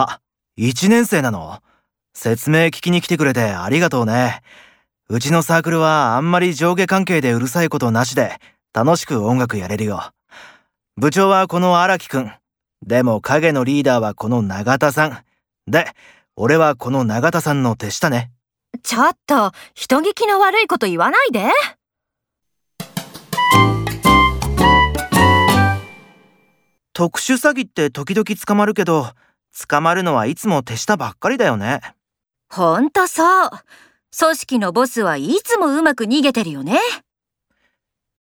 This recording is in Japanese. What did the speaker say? あ、1年生なの？説明聞きに来てくれてありがとうね。うちのサークルはあんまり上下関係でうるさいことなしで楽しく音楽やれるよ。部長はこの荒木くん。でも影のリーダーはこの永田さん。で、俺はこの永田さんの手下ね。ちょっと、人聞きの悪いこと言わないで。特殊詐欺って時々捕まるけど、捕まるのはいつも手下ばっかりだよね。ほんとそう。組織のボスはいつもうまく逃げてるよね。